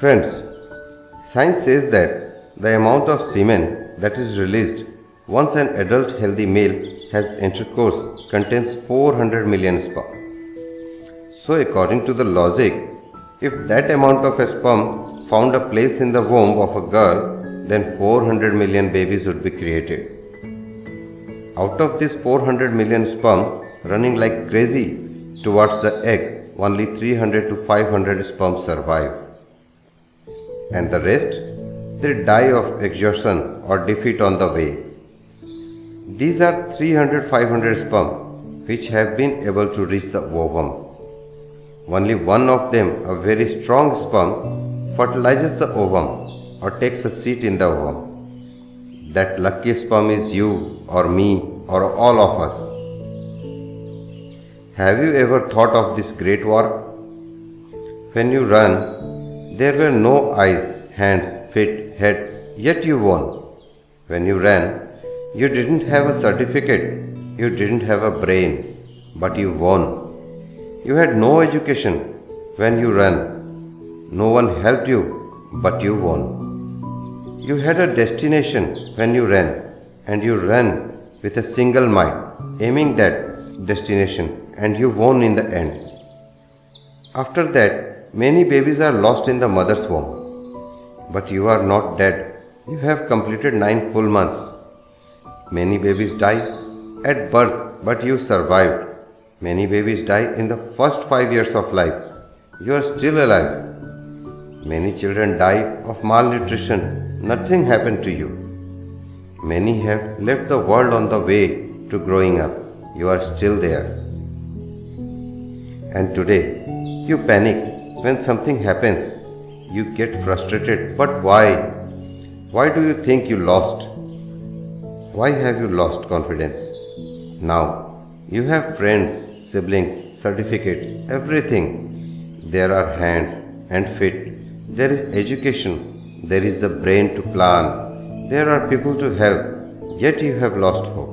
Friends, science says that the amount of semen that is released once an adult healthy male has intercourse contains 400 million sperm. So according to the logic, if that amount of a sperm found a place in the womb of a girl, then 400 million babies would be created. Out of this 400 million sperm running like crazy towards the egg, only 300 to 500 sperm survive. And the rest, they die of exhaustion or defeat on the way. These are 300-500 sperm which have been able to reach the ovum. Only one of them, a very strong sperm, fertilizes the ovum or takes a seat in the ovum. That lucky sperm is you or me or all of us. Have you ever thought of this great war? When you run, there were no eyes, hands, feet, head, yet you won. When you ran, you didn't have a certificate, you didn't have a brain, but you won. You had no education when you ran. No one helped you, but you won. You had a destination when you ran, and you ran with a single mind, aiming that destination, and you won in the end. After that, many babies are lost in the mother's womb. But you are not dead. You have completed 9 full months. Many babies die at birth, but you survived. Many babies die in the first 5 years of life. You are still alive. Many children die of malnutrition. Nothing happened to you. Many have left the world on the way to growing up. You are still there. And today, you panic. When something happens, you get frustrated. But why? Why do you think you lost? Why have you lost confidence? Now, you have friends, siblings, certificates, everything. There are hands and feet. There is education. There is the brain to plan. There are people to help. Yet you have lost hope.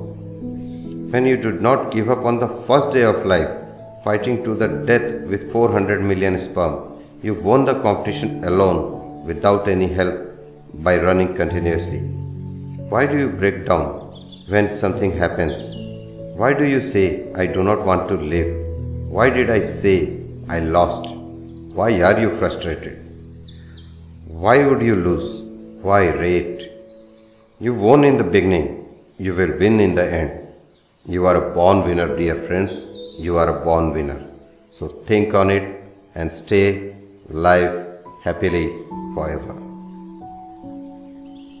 When you did not give up on the first day of life, fighting to the death with 400 million sperm, you won the competition alone, without any help, by running continuously. Why do you break down when something happens? Why do you say, I do not want to live? Why did I say, I lost? Why are you frustrated? Why would you lose? Why rate? You won in the beginning. You will win in the end. You are a born winner, dear friends. You are a born winner. So think on it and stay live happily forever.